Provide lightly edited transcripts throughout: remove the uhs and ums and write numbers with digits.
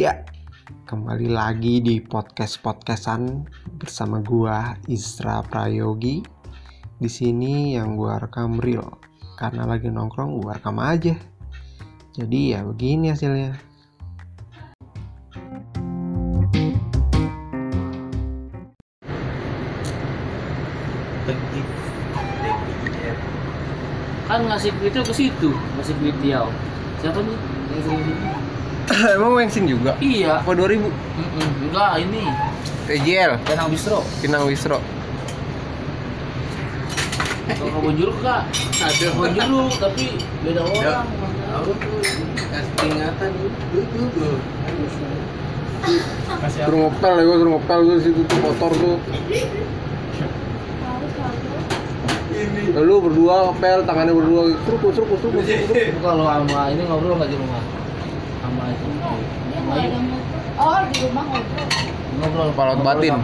Iya, kembali lagi di podcast-podcastan bersama gua Isra Prayogi. Di sini yang gua rekam real, karena lagi nongkrong gua rekam aja. Jadi ya begini hasilnya. Kan ngasih duitnya ke situ, ngasih duit dia. Siapa nih? Emang bensin juga? Iya. Apa 2000? Enggak, ini TGL Penang Bistro. Kalau kebun jeruk kak? Ada kebun jeruk, tapi beda orang. Aku tuh kasih peringatan dulu. Suruh ngepel ya, gue disitu tuh kotor tuh. Lalu berdua pel tangannya berdua truk. Kalau sama ini ngobrol nggak di rumah sama itu di rumah ngobrol palot batin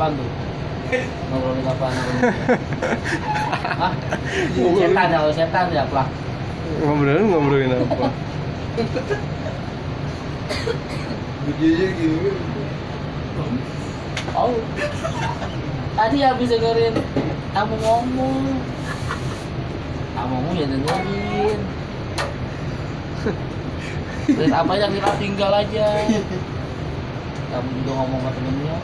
ngobrol kapan setan ya pelak ngobrolin apa begini gini. Oh tadi habis dengerin kamu ngomong ya dengerin. Terus apa yang kita tinggal aja. Kamu juga ngomong ke temennya.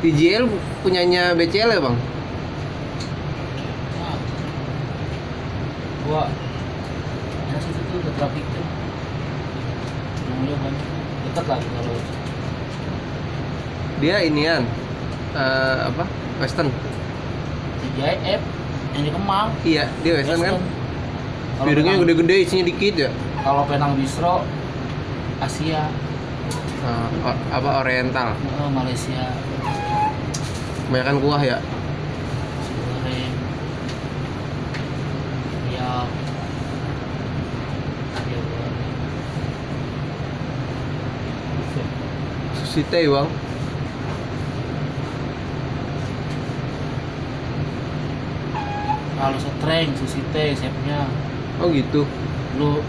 TGL punyanya BCL ya bang? Nah, gua masih situ udah trafik tuh. Namanya kan dekat lah kalau dia inian apa Western. DJI app yang di Kemang. Iya, dia Western kan. Piringnya gede-gede, isinya dikit ya. Kalau Penang Bistro Asia. Oriental. Malaysia. Kebanyakan kuah ya. Goreng. Ya. Sushi teh, Bang. Kalau setreng, sushi teh, chefnya. Oh gitu. Lu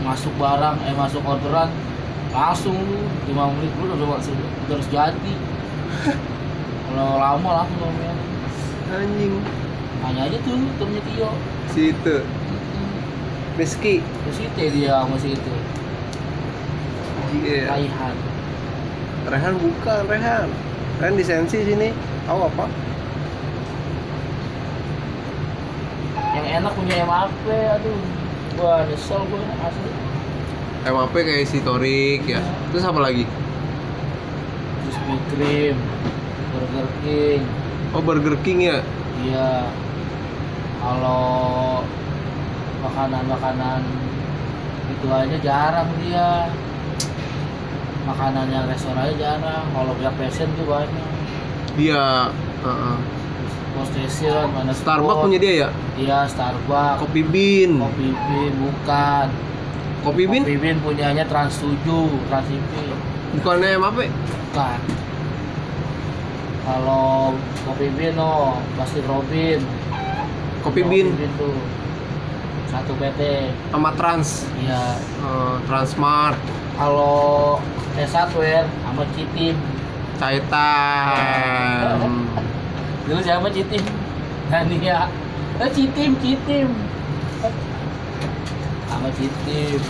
masuk barang, masuk orderan langsung lu 5 menit lu udah harus jadi. Kalau lama langsung ngomongnya. Anjing. Hanya aja tuh temennya Tio. Situ. Rizky. Sushi teh dia masih itu. Iya. Rehan bukan, Rehan. Rehan di Sensi sini. Tahu apa? Yang enak punya MAP, aduh gua nyesel gua asli. MAP kayak si Torik ya. Terus apa lagi? Krispy Kreme, Burger King. Oh Burger King ya? Iya. Kalau makanan itu aja jarang dia. Makanan yang restorannya jarang. Kalau yang fashion tuh banyak. Iya. Station, mana Starbucks punya dia ya? Iya, Starbucks. Kopi Bin bukan. Kopi Bin punyanya Trans7, Trans TV. Bukannya MAP? Bukan. Kalau Kopi Bin pasti Robin. Kopi Bin tuh satu PT sama Trans. Iya, Transmart. Kalau T1 sama Citim. Dulu siapa Citim? Dania. Citim. Sama Citim.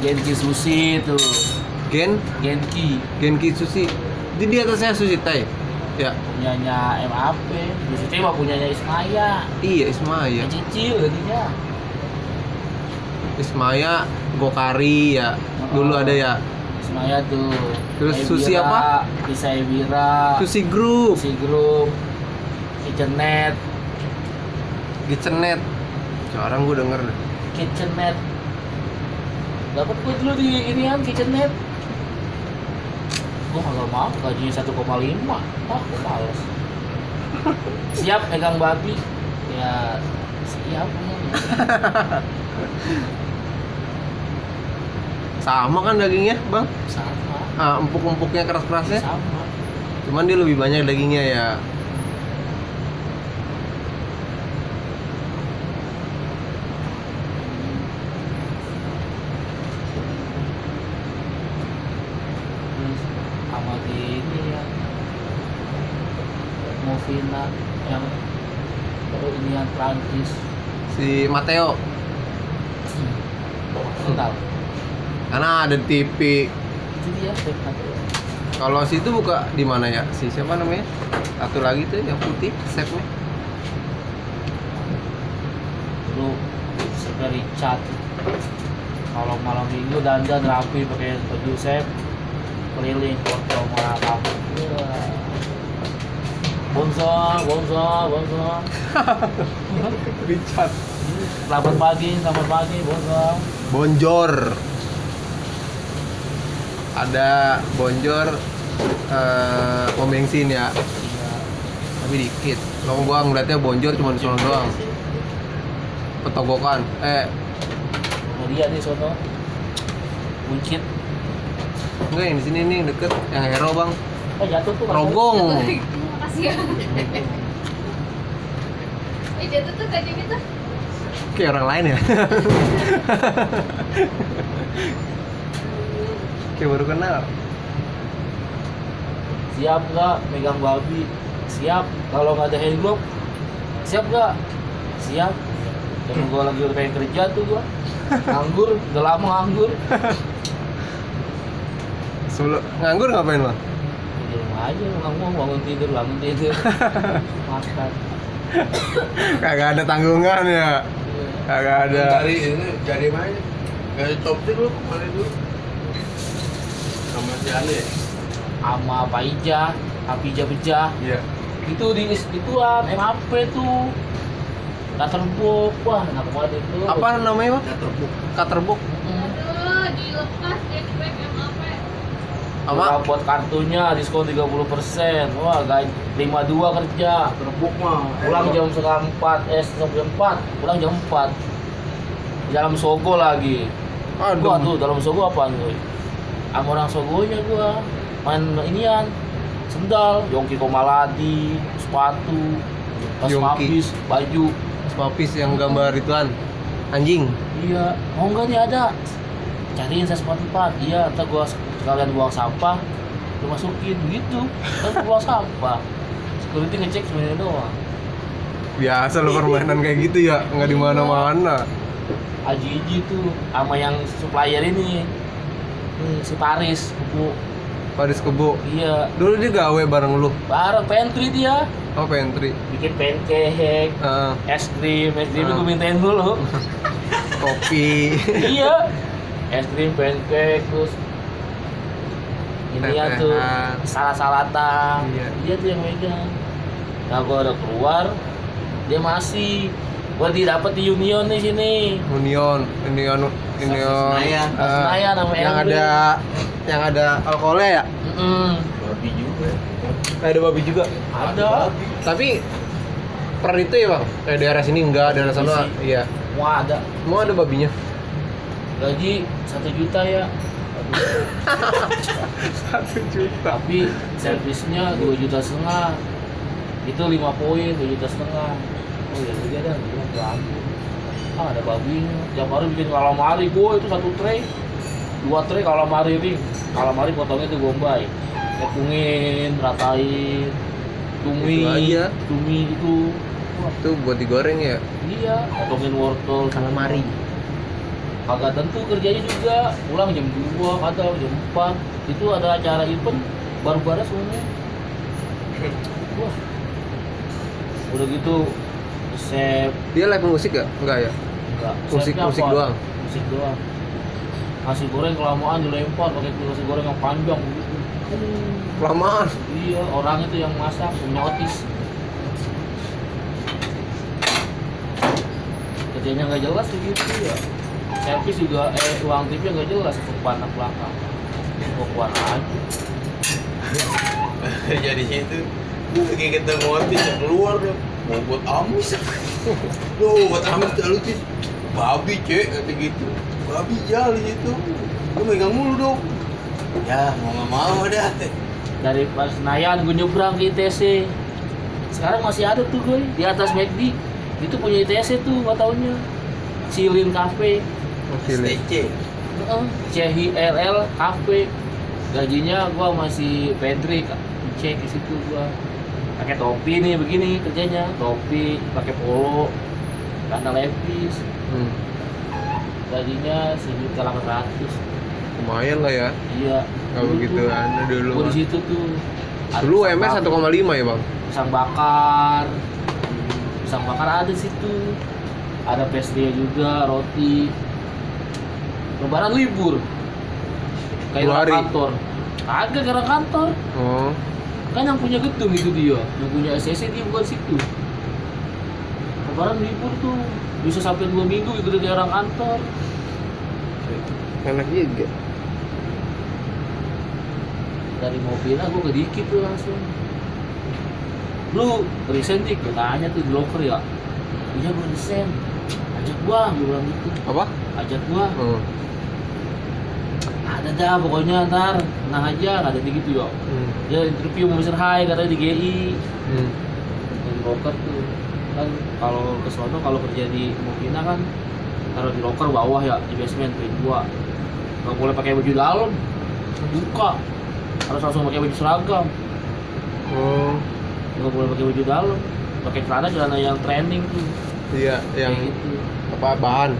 Genki Susi tuh. Genki Susi. Jadi di atasnya Susi Thai. Ya. Punyanya MAP. Susi Thai mah punyanya Ismaya. Iya, Ismaya. Cicil jadinya. Ismaya, Gokari ya. Dulu ada ya. Ismaya tuh. Terus Ayibira, Susi apa? Ayibira. Susi Group. Kitchenet. Sekarang gue denger deh. Kitchenet. Dapat gue dulu di inian Kitchenet. Gue enggak mau, gajinya 1,5. Gue males. Siap pegang babi. Ya, siap punya. Sama kan dagingnya, Bang? Sama. Empuk-empuknya, keras-kerasnya? Sama. Cuman dia lebih banyak dagingnya ya. Movina, yang perunian Prancis, si Mateo. Entar. Karena ada TV. Iya, kalau situ buka di mana ya? Si siapa namanya? Satu lagi tuh yang putih, chefnya. Lu seperti cat. Kalau malam minggu dandan rapi pakai baju chef keliling kota Malang. Bonsor. Richard. Selamat pagi, bonsor. Bonjor. Ada bonjor pom bensin ya. Iya. Tapi dikit. Kalau gua ngeliatnya bonjor cuma di sono doang. Petogokan. Dia di sono. Buncit. Enggak, yang di sini nih deket yang Hero, Bang. Oh, jatuh tuh. Rogong. Makasih ya. Jatuh tuh kayak gitu. Kayak orang lain ya. Kayak baru kenal. Siap nggak megang babi? Siap. Kalau nggak ada hand glove, siap nggak? Siap. Karena gua lagi udah pengen kerja tuh gua. Nganggur, udah lama nganggur. Sebelum nganggur ngapain lo? Di rumah aja, bangun tidur. Makan. Kagak ada tanggungan ya. Kagak ada. Cari ini jadi mana? Cari topik lu kemarin dulu. Sama si Ali. Sama Paija, Apija Beja. Iya. Itu di ituan MAP tuh. Katerbuk, wah enak banget itu. Apa namanya, Pak? Katerbuk. Aduh, dilepas cashback MAP. Apa? Buat kartunya diskon 30%. Wah, guys, 52 kerja. Katerbuk mah. Pulang jam 4, jam 4. Pulang jam 4. Dalam Sogo lagi. Aduh. Gua tuh dalam Sogo apaan tuh? Sama orang Sogonya gua. Main inian. Sendal, Yongki Komaladi, sepatu, tas papis, baju. Papis yang gambar ituan anjing. Iya, mau nggak nih ada? Cariin saya sempat. Iya, ntar gua sekalian buang sampah, lu masukin gitu. Kan buang sampah. Security ngecek sebenarnya doang. Biasa lo permainan kayak gitu ya, nggak di mana-mana. Aji tuh sama yang supplier ini. Si Paris Kubu. Iya. Dulu dia gawe bareng lu. Bareng pantry dia. Oh, pantry. Bikin pancake, es krim itu gue mintain dulu. Kopi. Iya. Es krim, pancake, terus ini ya tuh salat-salatan. Iya. Dia tuh yang megang. Nah, gue udah keluar, dia masih. Gue didapat di Union di sini. Union. Ismaya namanya. Yang ada alkoholnya ya? Babi juga. Ada babi juga? Ada. Tapi per itu ya, Bang? Kayak daerah sini enggak, daerah sana iya. Wah, ada. Semua ada babinya. Gaji 1 juta ya. 1 juta. Tapi servisnya 2,5 juta. Itu 5 poin 2,5 juta. Oh ya, juga ada. Ah, ada babinya. Tiap hari bikin kalamari, boy, itu 1 tray. 2 tray kalamari ring. Kalamari potongnya tuh Bombay. Tepungin, ratain, tumi itu. Itu buat digoreng ya? Iya, potongin wortel kalamari. Kagak tentu kerjanya juga. Pulang jam 2 atau jam 4. Itu ada acara event baru-baru semuanya. Wah. Udah gitu resep. Dia live musik gak? Enggak ya? Enggak. Musik doang. Nasi goreng kelamaan dilempar pakai nasi goreng yang panjang gitu. Kelamaan. Iya, orang itu yang masak punya otis. Kerjanya nggak jelas begitu ya. Servis juga uang tipnya nggak jelas untuk anak belakang. Mau keluar aja. Jadinya itu lagi ketemu otis yang keluar loh. Mau buat amis. Loh, buat amis jalur sih. Babi cek kayak gitu. Babi jali itu, gue megang mulu dong. Ya mau nggak mau dah. Dari pas Senayan gue nyebrang ke ITC. Sekarang masih ada tuh gue di atas MACD. Itu punya ITC tuh, nggak taunya. Cilin Cafe. SCC. CILL Cafe. Gajinya gue masih Patrick. Cek di situ gue. pakai topi nih begini kerjanya, topi, pakai polo, karena levis. Tadinya Rp1.800.000. Lumayan lah ya. Iya. Kalau begitu anda dulu. Di situ tuh. Dulu UMR 1,5 ya bang. Pisang bakar ada situ. Ada pastry juga, roti. Lebaran libur. Kayak kantor. Agak gara kantor. Oh. Kan yang punya gedung itu dia, yang punya SCC dia bukan situ. Lebaran libur tuh bisa sampai 2 minggu itu dari orang kantor. Enak juga. Dari mobilnya gue kedikit tuh langsung. Lu resign dik, gue tanya tuh di loker ya. Iya gue resign. Ajak gua, gue bilang gitu. Apa? Ajak gua. Ada dah pokoknya ntar, tenang aja, gak ada gitu ya. Dia interview mau Mr. Hai katanya di GI. Dan loker tuh kan kalau ke sono kalau kerja di Mokina kan taruh di loker bawah ya, di basement tuh gua. Enggak boleh pakai baju dalam. Buka. Harus langsung pakai baju seragam. Oh. Enggak boleh pakai baju dalam. Pakai celana yang training tuh. Iya, yang gitu. Apa bahan?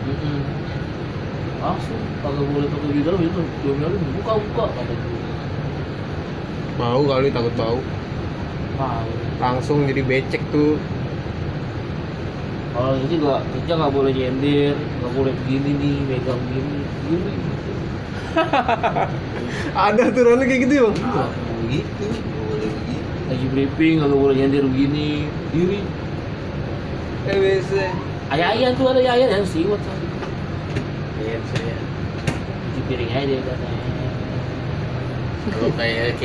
Langsung kagak boleh pakai baju dalam itu. Diam-diam buka-buka kata gua. Bau kali, takut bau. Bau. Langsung jadi becek tuh. Kalau jadi kerja nggak boleh nyender, nggak boleh begini nih, megang begini. Ada aturannya kayak gitu bang? Nah, begitu, boleh begini. Lagi briefing nggak boleh nyender begini, diri. Biasa. Ayah-ayahan tuh ada ayah yang siwat tadi. Biasa ya. Cuci piring aja dia katanya. Kalau kayak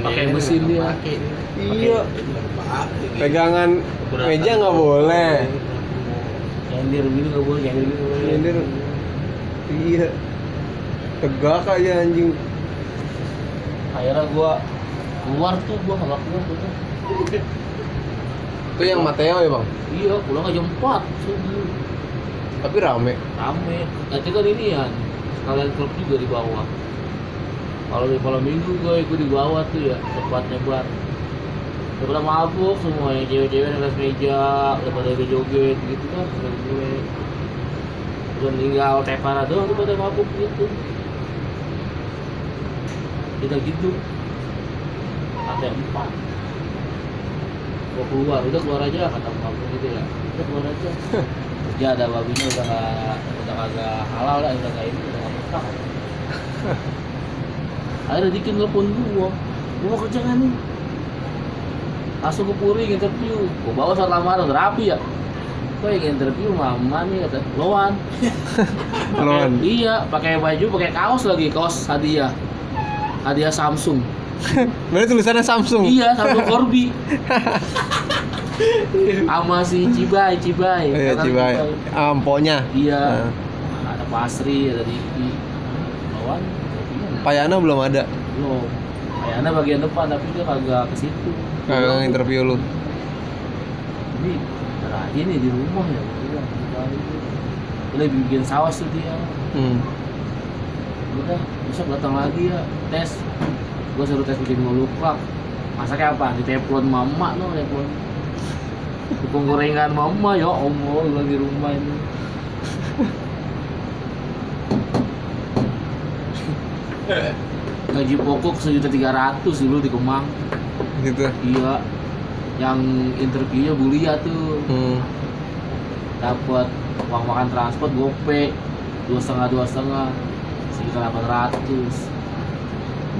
pakai mesin dia. Iya. Pegangan meja nggak boleh. Nyender gini nggak boleh, nyender. Iya. Tegak aja anjing. Akhirnya gua keluar nggak keluar tuh. Itu yang Mateo ya bang? Iya, pulang aja 4 subuh. Tapi rame. Nanti kan ini ya, sekalian klub juga di bawah. Kalau di malam minggu gue ikut di bawah tuh ya, tempatnya bar. Udah mabuk semua yang cewek-cewek di atas meja, udah pada joget gitu kan, gue. Udah tinggal tepara doang tuh pada mabuk gitu. Kita gitu. Ada 4. Gue keluar, udah keluar aja kata mabuk gitu ya. Udah keluar aja. Ya ada babinya udah agak halal lah, udah kayak ini udah enggak betah. Akhirnya dikin telepon gue mau kerja gak nih? Langsung ke Puri interview, gue bawa saat lamaran, udah rapi ya? Gue yang interview mama nih, kata Loan? Iya, pakai baju, pakai kaos lagi, kaos hadiah Samsung. Berarti tulisannya Samsung? Iya, Samsung Corby. Sama si Cibay. Oh, iya, Cibay Amponnya? Iya, ada Pasri, ada Riki Loan. Payana belum ada? Belum. Payana bagian depan, tapi dia kagak ke situ. Kagak interview lu? Jadi, terakhir nih di rumah ya. Udah bikin saus tuh dia. Udah, besok datang lagi ya, tes. Gua suruh tes bikin ngoluklak. Masaknya apa? Ditepon mama loh, tepon. Tepung gorengan mama, ya omol lagi di rumah ini. Gaji pokok Rp1.300.000 dulu di Kemang. Gitu? Iya. Yang interviewnya Bulia tuh. Dapat uang makan transport Gopay 2,5 Rp1.800.000.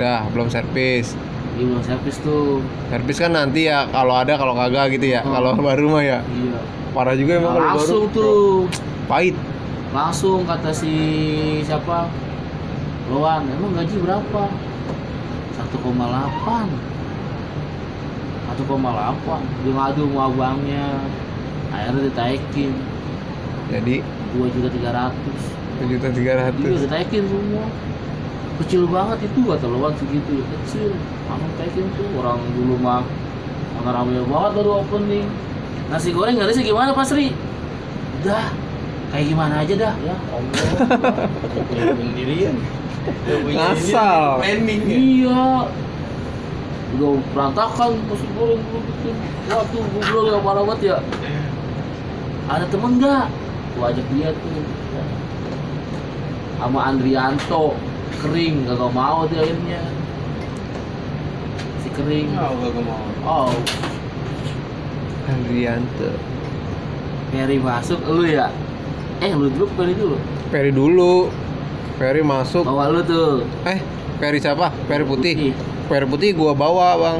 Dah, belum servis. Iya, belum servis tuh. Servis kan nanti ya, kalau ada kalau kagak gitu ya. Kalau baru mah ya. Iya. Parah juga emang kalau baru. Langsung tuh. Pahit. Langsung kata si siapa? Loan, emang gaji berapa? 1,8. Dia ngadu sama abangnya. Akhirnya ditaikin. Jadi? 2.300.000. 2.300.000? Iya, ditaikin semua. Kecil banget itu kata Loan segitu. Kecil, emang taikin tuh. Orang dulu mah rame banget baru opening. Nasi goreng gak ada sih gimana Pak Sri? Udah, kayak gimana aja dah. Ya, Allah. Dirian. Asal. Iya. udah berantakan nasi goreng. Waduh, goblok ya, parah banget ya. Ada temen nggak? Gua ajak dia tuh sama Andrianto, kering, gak mau dia akhirnya. Si kering. Oh, gak mau. Oh. Andrianto. Ferry masuk, lu ya? Lu dulu, Ferry dulu. Ferry dulu. Ferry masuk. Bawa lu tuh. Ferry siapa? Ferry putih. Ferry putih gua bawa, Bang.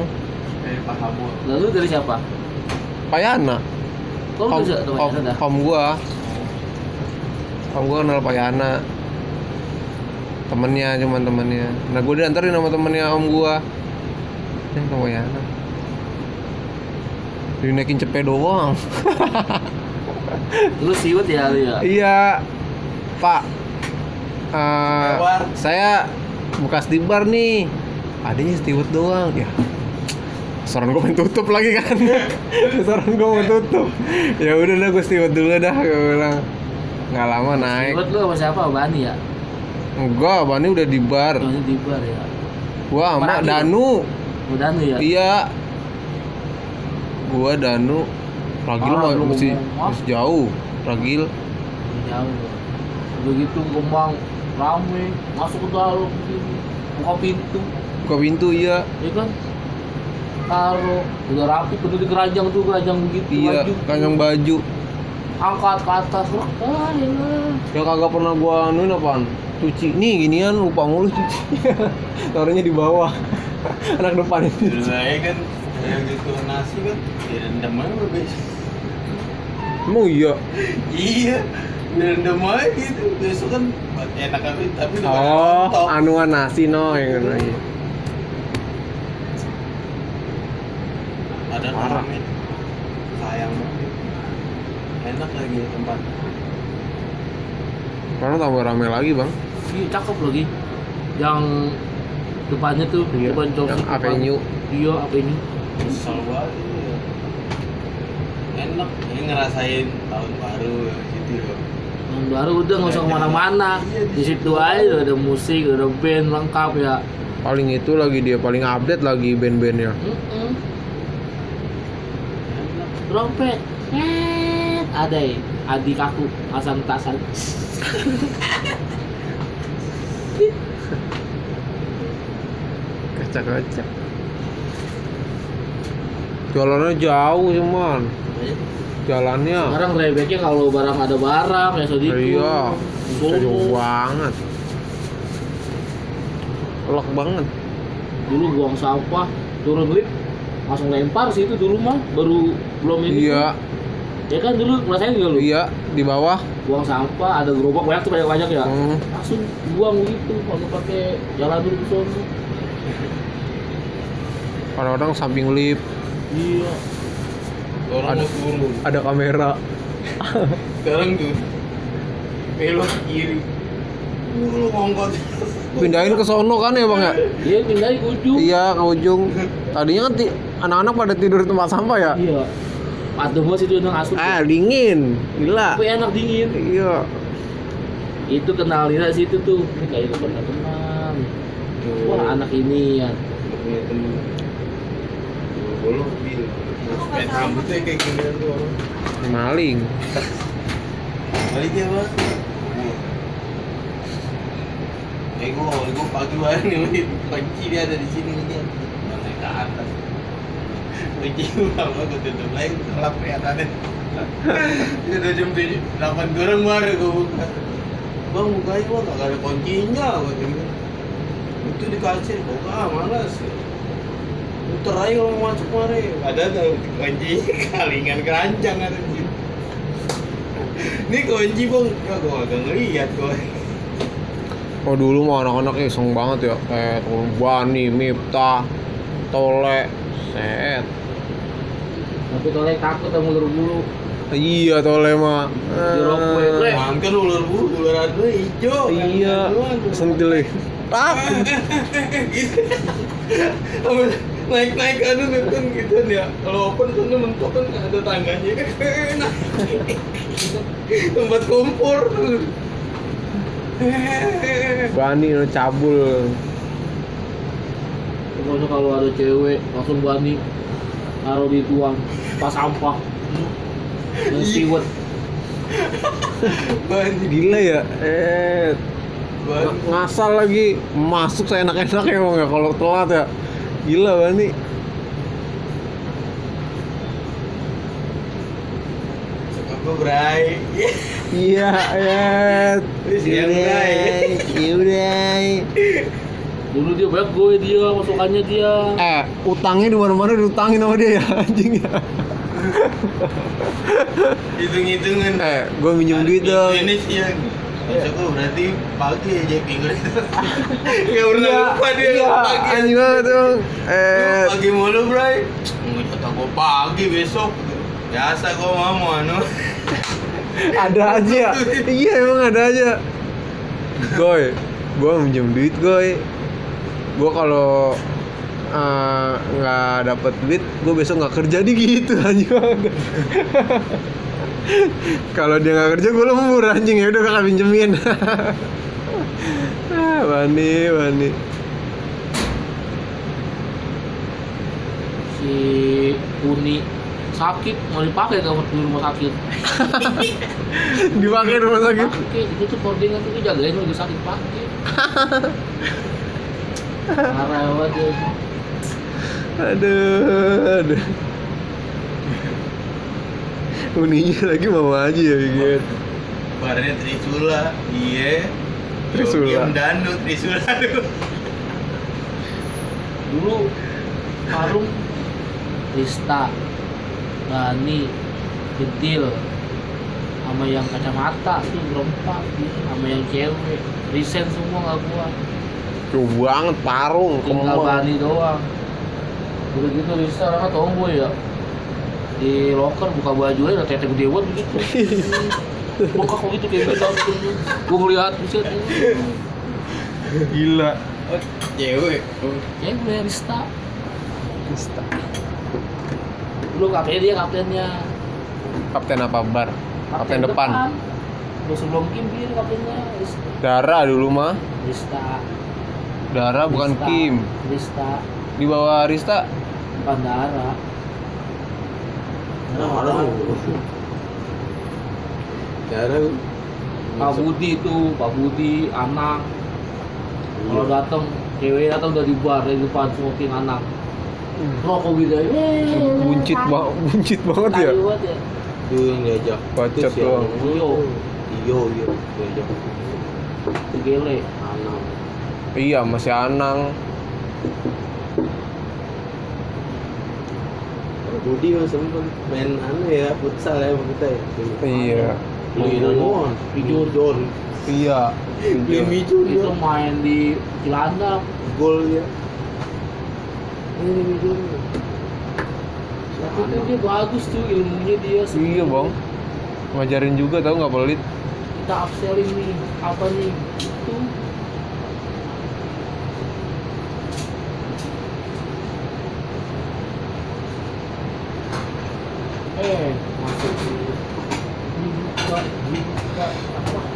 Ferry Pak Hamul. Lalu dari siapa? Payana. Om gua kenal Payana. Temennya, cuman temennya. Nah, gua diantarin sama temennya om gua. Ke Payana. Dinaikin cepe doang. Lu siut ya lu ya? Iya. Pak. Saya bekas di bar nih. Adanya steward doang ya. Restoran gue pengen tutup lagi kan. Restoran gue mau tutup. Ya udah dah, gue steward dulu dah, gue bilang. Nggak lama naik. Steward lu sama siapa? Bani ya? Enggak, Bani udah di bar. Bani di bar ya. Gua sama Danu. Lu Danu ya? Iya. Gua Danu. Ragil masih jauh. Ragil. Jauh. Begitu Kembang rame, masuk ke dalam sini. Buka pintu iya. Iya kan? Taruh, udah rapi, perlu di keranjang tuh, keranjang begitu. Iya, keranjang baju. Angkat ke atas, wah ya. Ya kagak pernah gua anuin apaan? Cuci. Nih ginian lupa ngulus cuci. Taruhnya di bawah. Anak depan itu. Saya kan yang gitu nasi kan direndam aja, guys. Emang iya. Iya. Direndam aja gitu. Besok kan enak banget tapi anuan nasi no yang lagi. Ada ramen. Sayang banget. Enak lagi tempat. Karena tambah rame lagi, Bang. Iya, cakep lagi. Yang depannya tuh iya, depan Jogja. Avenue. Iya, Avenue. Besar banget. Enak, ini ngerasain tahun baru gitu loh. Tahun baru udah nggak usah kemana-mana, di situ aja ada musik, ada band lengkap ya. Paling itu lagi dia paling update lagi band-bandnya. Trompet, ada ya, adik aku pasang tasan. Kacak-kacak. Jalannya jauh cuman. Jalannya sekarang lebeknya kalau barang ada barang ya sedikit. Iya, jauh banget. Lek banget. Dulu buang sampah, turun lift, langsung lempar sih itu dulu mah, baru belum ini. Iya. Ya kan dulu ngerasain juga lu? Iya, di bawah. Buang sampah, ada gerobak banyak tuh banyak-banyak ya. Langsung buang gitu, kalau pakai jalan dulu ke sana. Orang-orang samping lift. Iya. Ada kamera. Sekarang tuh belok kiri. Lu ngongkot. Pindahin ke sono kan ya, Bang ya? Iya, pindahin ke ujung. Iya, ke ujung. Tadinya kan anak-anak pada tidur di tempat sampah ya? Iya. Aduh, bos itu udah asup. Dingin. Gila. Tapi enak dingin. Iya. Itu kenal Lira situ tuh. Kayak itu pernah teman. Wah, anak ini ya. Punya teman. Bolong bil. Pet rambutnya kayak gini tuh orang. Maling. Maling ya, Bang. Gue pagi banget nih, kunci dia ada di sini nih. Naik ke atas. Kunci lama gue tutup lagi, selap kelihatannya. Udah jam 8 goreng baru gue buka. Bang, bukanya gue gak ada kuncinya. Itu di kasir, gue gak malas. Puter aja kalau mau masuk mari. Ada tuh kunci kalingan keranjang ada di sini. Ini kunci Bang, ya gue agak ngeliat gue. Oh dulu mah anak-anak iseng banget ya. Kayak Bani, Miftah, Tolek, set. Tapi Tolek takut sama ulur bulu. Iya Tolek mah. Mungkin ulur bulu, uluran lu hijau. Iya, sentil nih. Gitu. Naik-naik aduh nonton gitu ya. Kalau open kan mentok kan ada tangganya kan enak. Tempat kompor. Bani cabul. Pokoknya kalau ada cewek langsung berani taruh di tuang pas sampah. Siwet. Gila ya. Ngasal lagi masuk seenak-enak emang ya kalau telat ya. Gila Bani. Bray. Iya, Bray. Dulu dia bego dia, masukannya dia. Utangnya di mana-mana diutangin sama dia ya anjingnya. Hitung-hitungan. Gua minjem duit dong. Indonesia. Maksudku berarti pagi ya JP gue. Ya udah lupa dia pagi. Anjing banget tuh. Pagi mulu, Bray. Nggak kata gua pagi besok. Biasa gua mau anu. Ada aja. Iya emang ada aja. Goy, gua minjem duit, goy. Gua kalau enggak dapat duit, gua besok enggak kerja di gitu anjing. Kalau dia enggak kerja, gua lembur anjing. Ya udah kakak pinjemin. Bani. Si Uni sakit, mau dipakai nggak di rumah sakit? Dipakai rumah sakit? Pakai, itu tuh boardingan tuh jagain lagi sakit pakai. Parah banget ya. Aduh. Uninya lagi mau aja ya begini. Barannya Trisula, iya. Trisula. Danut Trisula tuh. Dulu Parung, Rista. Bani, Bedil, sama yang kacamata tuh berempat, sama yang cewek, resen semua nggak gua. Jauh banget Parung, tinggal Bani doang. Udah gitu Risa orangnya tomboy ya. Di loker buka baju aja udah tete gede banget begitu. Bokak begitu kayak gitu. Gua ngeliat buset. Gila. Cewek. Cewek Rista. Lu katanya dia kaptennya. Kapten apa bar? Kapten depan. Lu sebelum Kim dia kaptennya. Dara dulu mah. Rista. Dara bukan Kim. Rista. Di bawah Rista? Bukan Dara. Dara. Pak Budi anak. Kalau datang cewek datang dari bar di depan smoking anak. Rokok gitu ya. Buncit banget ya. Itu yang diajak bacot doang. Yo diajak. Gele Anang. Iya masih Anang. Budi masih main anu ya futsal ya kita ya. Iya. Jujur. Iya. Itu main di Cilandak gol ya. Tapi dia bagus tuh ilmunya dia. Iya bang, ngajarin juga tau nggak pelit. Kita upselling nih, apa nih? Itu. Masuk. Buka. Apa?